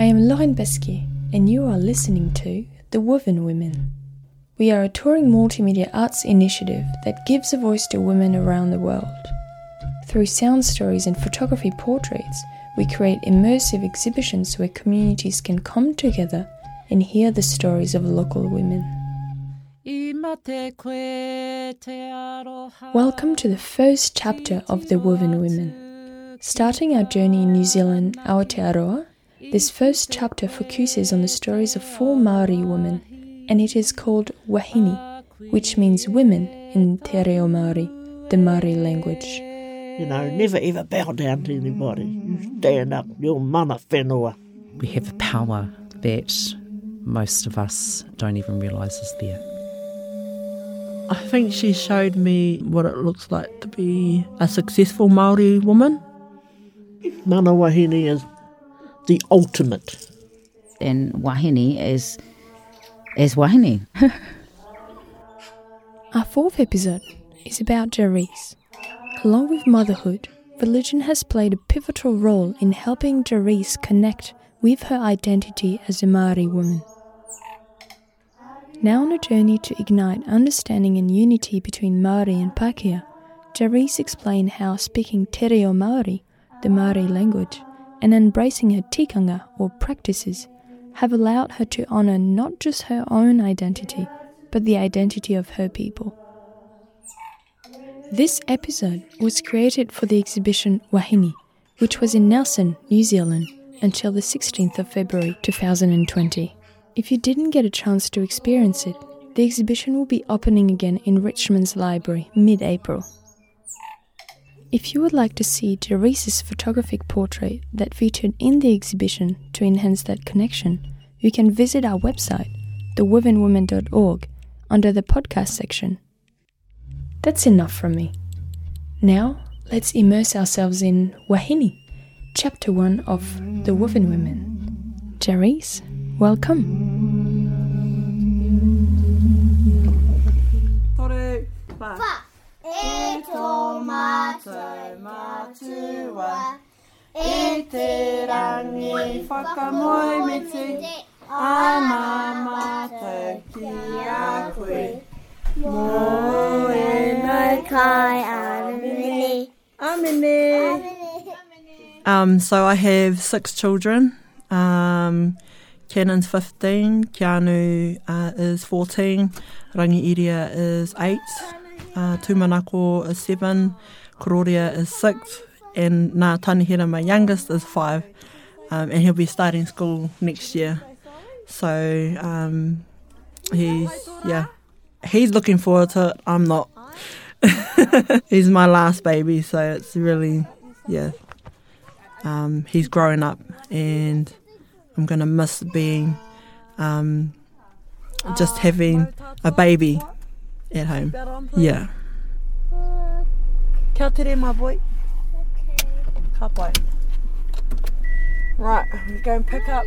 I am Loren Pasquier, and you are listening to The Woven Women. We are a touring multimedia arts initiative that gives a voice to women around the world. Through sound stories and photography portraits, we create immersive exhibitions where communities can come together and hear the stories of local women. Welcome to the first chapter of The Woven Women. Starting our journey in New Zealand, Aotearoa, this first chapter focuses on the stories of four Māori women, and it is called Wāhine, which means women in Te Reo Māori, the Māori language. You know, never ever bow down to anybody. You stand up, you're mana whenua. We have a power that most of us don't even realise is there. I think she showed me what it looks like to be a successful Māori woman. Mana Wāhine is the ultimate. And Wahine is Wahine. Our fourth episode is about Jahreece. Along with motherhood, religion has played a pivotal role in helping Jahreece connect with her identity as a Māori woman. Now on a journey to ignite understanding and unity between Māori and Pākehā, Jahreece explained how speaking Te Reo Māori, the Māori language, and embracing her tikanga, or practices, have allowed her to honour not just her own identity, but the identity of her people. This episode was created for the exhibition Wāhine, which was in Nelson, New Zealand, until the 16th of February 2020. If you didn't get a chance to experience it, the exhibition will be opening again in Richmond's library mid-April. If you would like to see Jahreece's photographic portrait that featured in the exhibition to enhance that connection, you can visit our website, thewovenwomen.org, under the podcast section. That's enough from me. Now, let's immerse ourselves in Wāhine, Chapter 1 of The Woven Women. Jahreece, welcome. Toru, pa. E tō mātou mātua, e te rangi whakamoe me te, ana mātou ki a koe. Mō e nau kai amene. Amene. So I have six children. Kenan's 15, Keanu is 14, Rangi Iria is 8. Tumanako is 7, Kororia is 6, and Ngā Tanahira, my youngest, is 5, and he'll be starting school next year. So he's looking forward to it. I'm not. He's my last baby, so it's really, he's growing up, and I'm going to miss being just having a baby at home. Yeah. Kia tere, my boy. Ka pai. Right, we go and pick up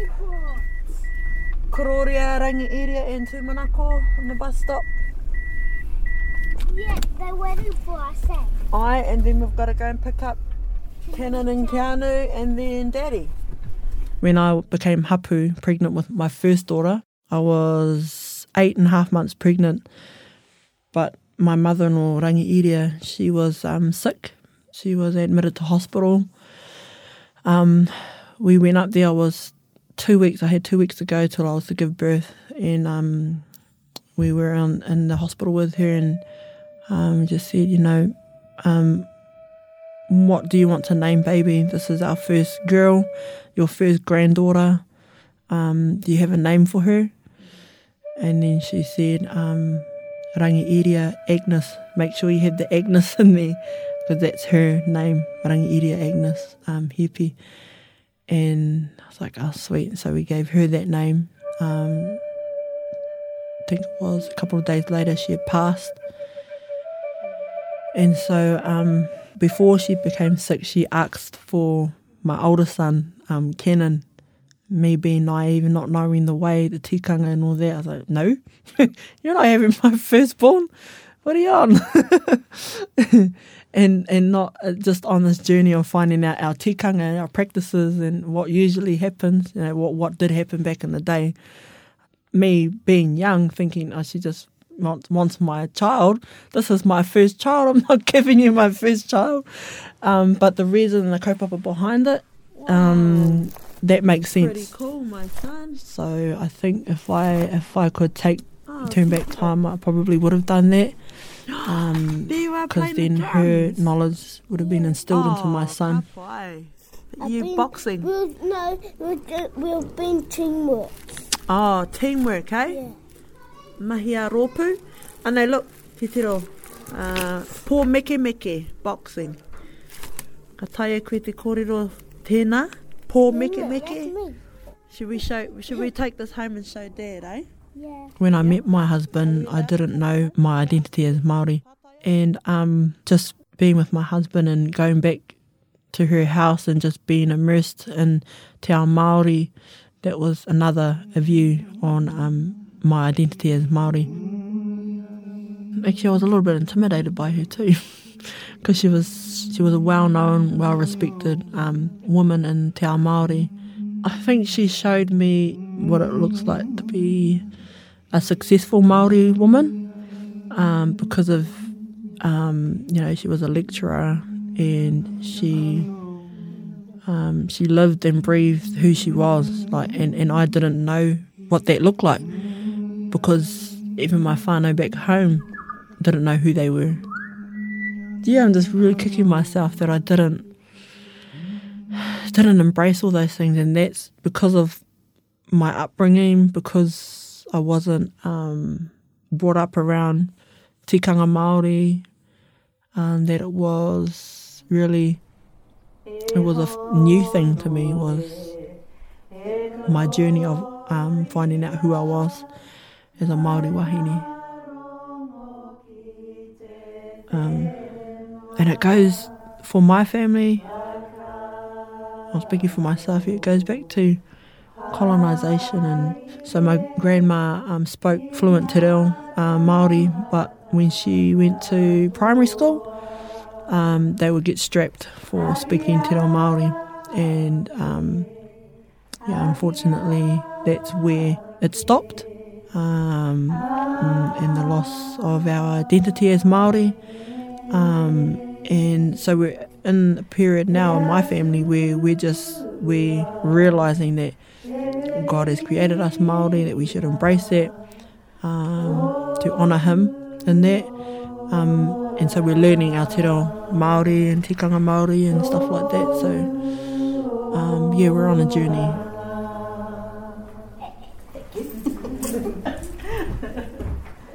Kororia, Rangi Iria and Tumanako on the bus stop. Yeah, they're waiting for us. Aye, and then we've got to go and pick up Kenan and Keanu and then Daddy. When I became hapu, pregnant with my first daughter, I was 8.5 months pregnant. But my mother-in-law, Rangi Iria, she was sick. She was admitted to hospital. We went up there. I had 2 weeks to go till I was to give birth. And we were in the hospital with her and just said, what do you want to name baby? This is our first girl, your first granddaughter. Do you have a name for her? And then she said... Rangi Iria Agnes. Make sure you have the Agnes in there because that's her name, Rangi Iria Agnes Hepi. And I was like, oh, sweet. So we gave her that name. I think it was a couple of days later she had passed. And so before she became sick, she asked for my older son, Kenan. Me being naive and not knowing the way, the tikanga and all that, I was like, no, you're not having my firstborn. What are you on? and not just on this journey of finding out our tikanga and our practices and what usually happens, you know, what did happen back in the day. Me being young, thinking, oh, she just wants my child. This is my first child. I'm not giving you my first child. But the reason and the kaupapa behind it, wow. That makes sense. Pretty cool, my son. So I think if I could turn back time, I probably would have done that. Because then her knowledge would have been instilled into my son. You boxing? We've been teamwork. Oh, teamwork, eh? Yeah. Mahia rōpū. And they look, titiro, pō meke meke, boxing. Ka taia koe te kōrero tēnā, pō meke meke. Should we take this home and show Dad, eh? Yeah. When I met my husband, I didn't know my identity as Māori. And just being with my husband and going back to her house and just being immersed in te ao Māori, that was another view on my identity as Māori. Actually, I was a little bit intimidated by her too, because she was a well-known, well-respected woman in te ao Māori. I think she showed me what it looks like to be a successful Māori woman, because of she was a lecturer and she lived and breathed who she was, like, and I didn't know what that looked like, because even my whānau back home didn't know who they were. Yeah, I'm just really kicking myself that I didn't embrace all those things, and that's because of my upbringing, because I wasn't brought up around tikanga Māori, that it was really... It was a new thing to me, was my journey of finding out who I was as a Māori wahine. And it goes, for my family, I'm speaking for myself, it goes back to colonisation. And so my grandma spoke fluent te reo Māori, but when she went to primary school, they would get strapped for speaking te reo Māori, and unfortunately that's where it stopped, and the loss of our identity as Māori, and so we're in a period now in my family where we're realising that God has created us Māori, that we should embrace that, to honour Him in that, and so we're learning our te reo Māori and tikanga Māori and stuff like that. So, we're on a journey.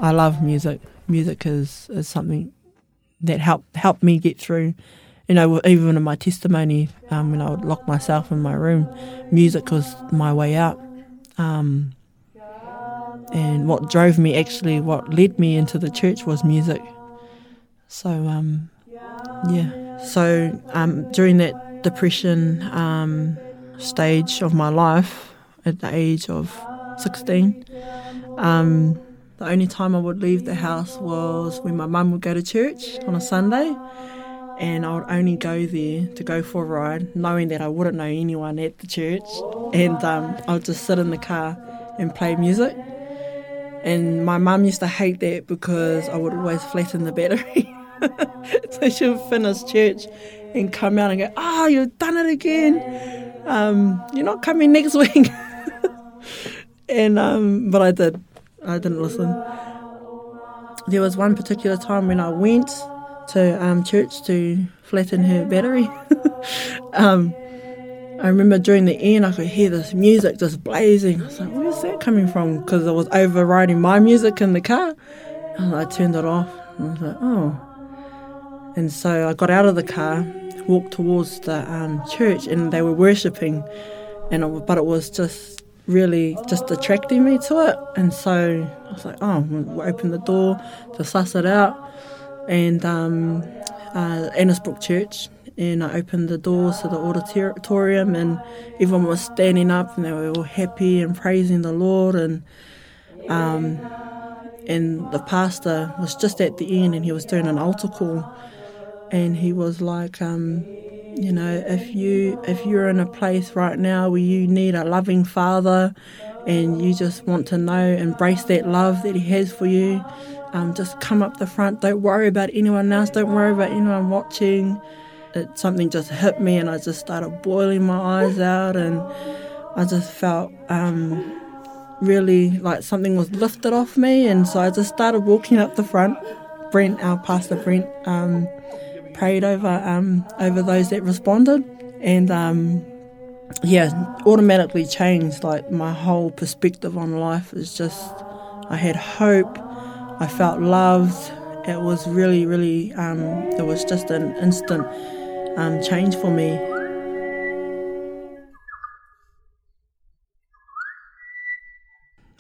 I love music. Music is something that helped me get through. You know, even in my testimony, when I would lock myself in my room, music was my way out. And what drove me, actually, what led me into the church was music. So, during that depression stage of my life, at the age of 16, the only time I would leave the house was when my mum would go to church on a Sunday, and I would only go there to go for a ride, knowing that I wouldn't know anyone at the church, and I would just sit in the car and play music. And my mum used to hate that because I would always flatten the battery. So she would finish church and come out and go, oh, you've done it again. You're not coming next week. And but I did. I didn't listen. There was one particular time when I went to church to flatten her battery. I remember during the end I could hear this music just blazing. I was like, where's that coming from? Because I was overriding my music in the car. And I turned it off. And I was like, oh. And so I got out of the car, walked towards the church, and they were worshipping. But it was just really just attracting me to it. And so I was like, oh, we'll open the door to suss it out. And Annisbrook Church. And I opened the doors to the auditorium, and everyone was standing up, and they were all happy and praising the Lord. And the pastor was just at the end, and he was doing an altar call. And he was like, you know, if you're in a place right now where you need a loving father and you just want to know, embrace that love that he has for you, just come up the front. Don't worry about anyone else. Don't worry about anyone watching. Something just hit me and I just started boiling my eyes out, and I just felt really like something was lifted off me. And so I just started walking up the front. Brent, our pastor Brent, prayed over those that responded, and automatically changed. Like, my whole perspective on life is just, I had hope, I felt loved. It was really, really, it was just an instant change for me.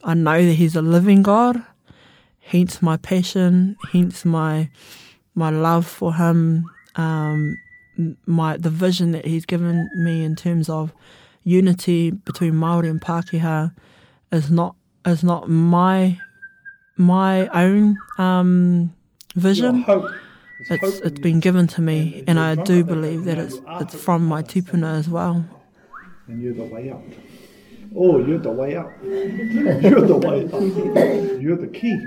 I know that he's a living God, hence my passion, hence my love for him, the vision that he's given me in terms of unity between Māori and Pākehā is not my own vision. It's been given to me, and I do believe that it's from my tūpuna as well. And you're the way out. Oh, you're the way out. You're the way out. You're the key.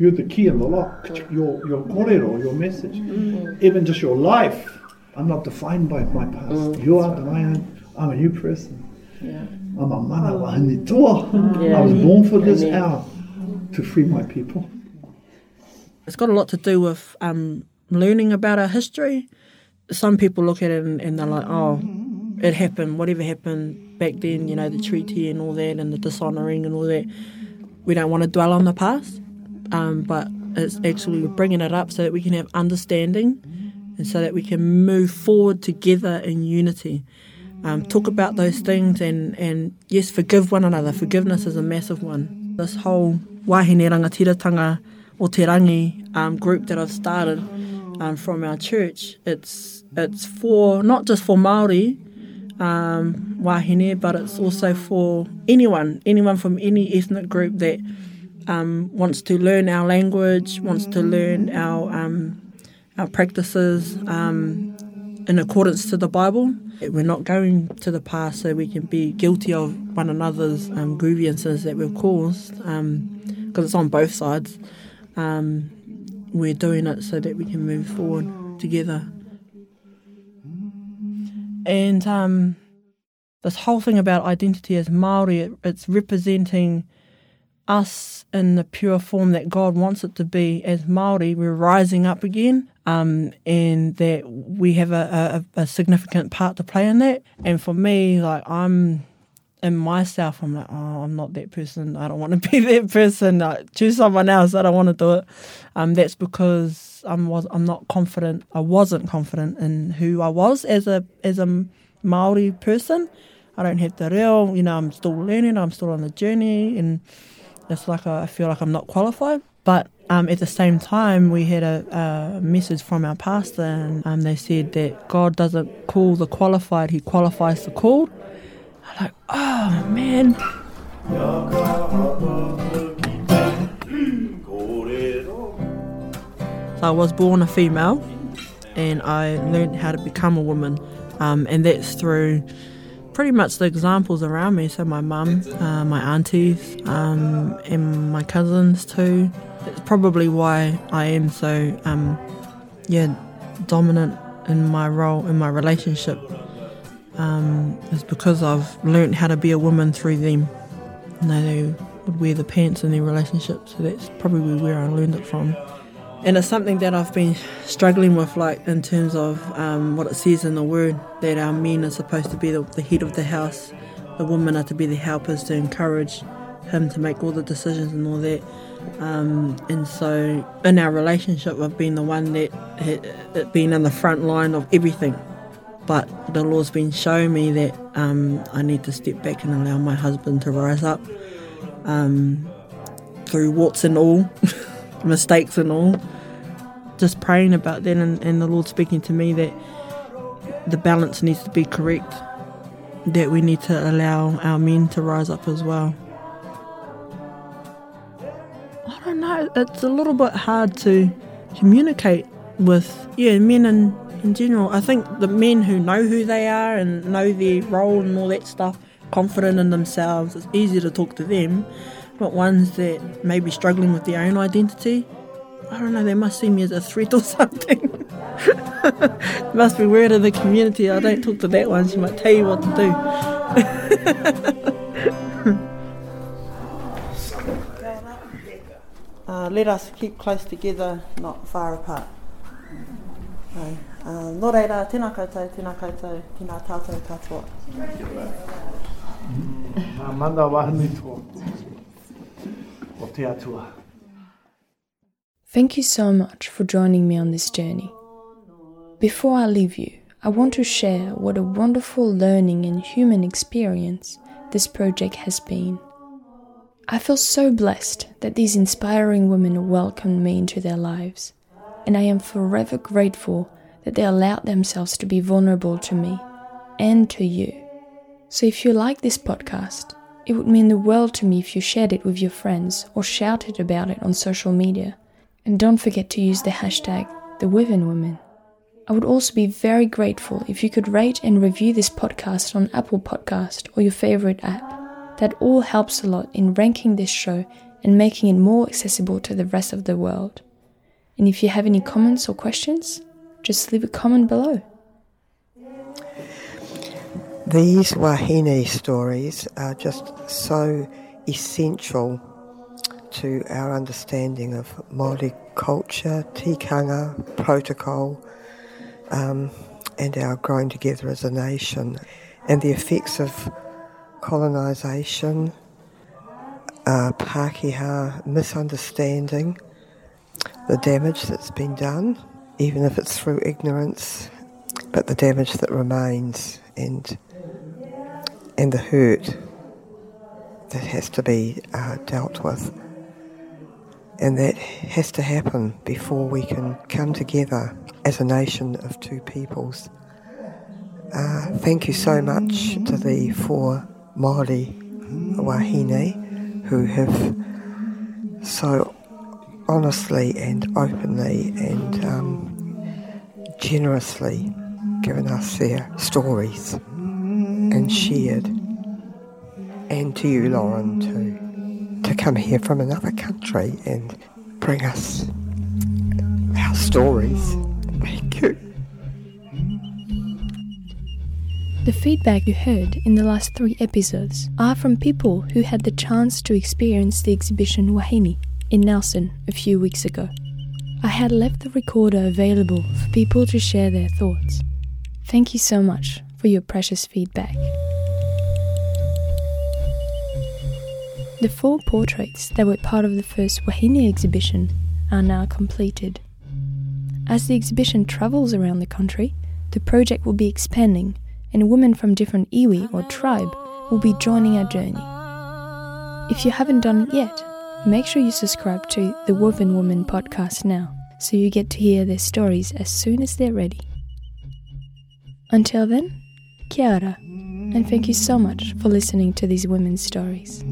You're the key in the lock. Your kōrero, your message, even just your life. I'm not defined by my past. You are than I am. I'm a new person. Yeah. I'm a mana wahine toa. I was born for this hour to free my people. It's got a lot to do with learning about our history. Some people look at it and they're like, oh, it happened, whatever happened back then, you know, the treaty and all that and the dishonouring and all that. We don't want to dwell on the past, but it's actually bringing it up so that we can have understanding and so that we can move forward together in unity. Talk about those things and, yes, forgive one another. Forgiveness is a massive one. This whole Wahine Rangatiratanga O Te Rangi group that I've started from our church, it's for not just for Māori, Wāhine, but it's also for anyone from any ethnic group that wants to learn our language, wants to learn our practices in accordance to the Bible. We're not going to the past so we can be guilty of one another's grievances that we've caused, because it's on both sides. We're doing it so that we can move forward together. And this whole thing about identity as Māori, it's representing us in the pure form that God wants it to be. As Māori, we're rising up again, and that we have a significant part to play in that. And for me, like, I'm like, oh, I'm not that person. I don't want to be that person. Like, choose someone else. I don't want to do it. That's because I'm not confident. I wasn't confident in who I was as a Māori person. I don't have te reo. You know, I'm still learning. I'm still on the journey, and it's like I feel like I'm not qualified. But at the same time, we had a message from our pastor, and they said that God doesn't call the qualified; He qualifies the called. I'm like, oh man. So I was born a female, and I learned how to become a woman, and that's through pretty much the examples around me. So my mum, my aunties, and my cousins too. That's probably why I am so dominant in my role in my relationship. It's because I've learnt how to be a woman through them. You know, they would wear the pants in their relationship, so that's probably where I learned it from. And it's something that I've been struggling with, like, in terms of what it says in the Word, that our men are supposed to be the head of the house, the women are to be the helpers to encourage him to make all the decisions and all that. And so in our relationship, I've been the one that had been on the front line of everything. But the Lord's been showing me that I need to step back and allow my husband to rise up through warts and all, mistakes and all. Just praying about that and the Lord speaking to me that the balance needs to be correct, that we need to allow our men to rise up as well. I don't know, it's a little bit hard to communicate with, men in general. I think the men who know who they are and know their role and all that stuff, confident in themselves, it's easier to talk to them, but ones that may be struggling with their own identity, I don't know, they must see me as a threat or something. Must be word of the community, I don't talk to that one, she might tell you what to do. Let us keep close together, not far apart. So, nō reira, tēnā koutou, tēnā tātou katoa. Nā mana wahine tō, o te atua. Thank you so much for joining me on this journey. Before I leave you, I want to share what a wonderful learning and human experience this project has been. I feel so blessed that these inspiring women welcomed me into their lives, and I am forever grateful that they allowed themselves to be vulnerable to me and to you. So if you like this podcast, it would mean the world to me if you shared it with your friends or shouted about it on social media. And don't forget to use the hashtag #TheWovenWomen. I would also be very grateful if you could rate and review this podcast on Apple Podcast or your favorite app. That all helps a lot in ranking this show and making it more accessible to the rest of the world. And if you have any comments or questions, just leave a comment below. These Wahine stories are just so essential to our understanding of Māori culture, tikanga, protocol, and our growing together as a nation, and the effects of colonisation, pākehā, misunderstanding, the damage that's been done, even if it's through ignorance, but the damage that remains and the hurt that has to be dealt with. And that has to happen before we can come together as a nation of two peoples. Thank you so much to the four Māori Wāhine who have so honestly and openly and generously given us their stories and shared. And to you, Loren, too. To come here from another country and bring us our stories. Thank you. The feedback you heard in the last 3 episodes are from people who had the chance to experience the exhibition Wahine in Nelson a few weeks ago. I had left the recorder available for people to share their thoughts. Thank you so much for your precious feedback. The 4 portraits that were part of the first Wahine exhibition are now completed. As the exhibition travels around the country, the project will be expanding and women from different iwi or tribe will be joining our journey. If you haven't done it yet, make sure you subscribe to the Woven Women podcast now so you get to hear their stories as soon as they're ready. Until then, kia ora, and thank you so much for listening to these women's stories.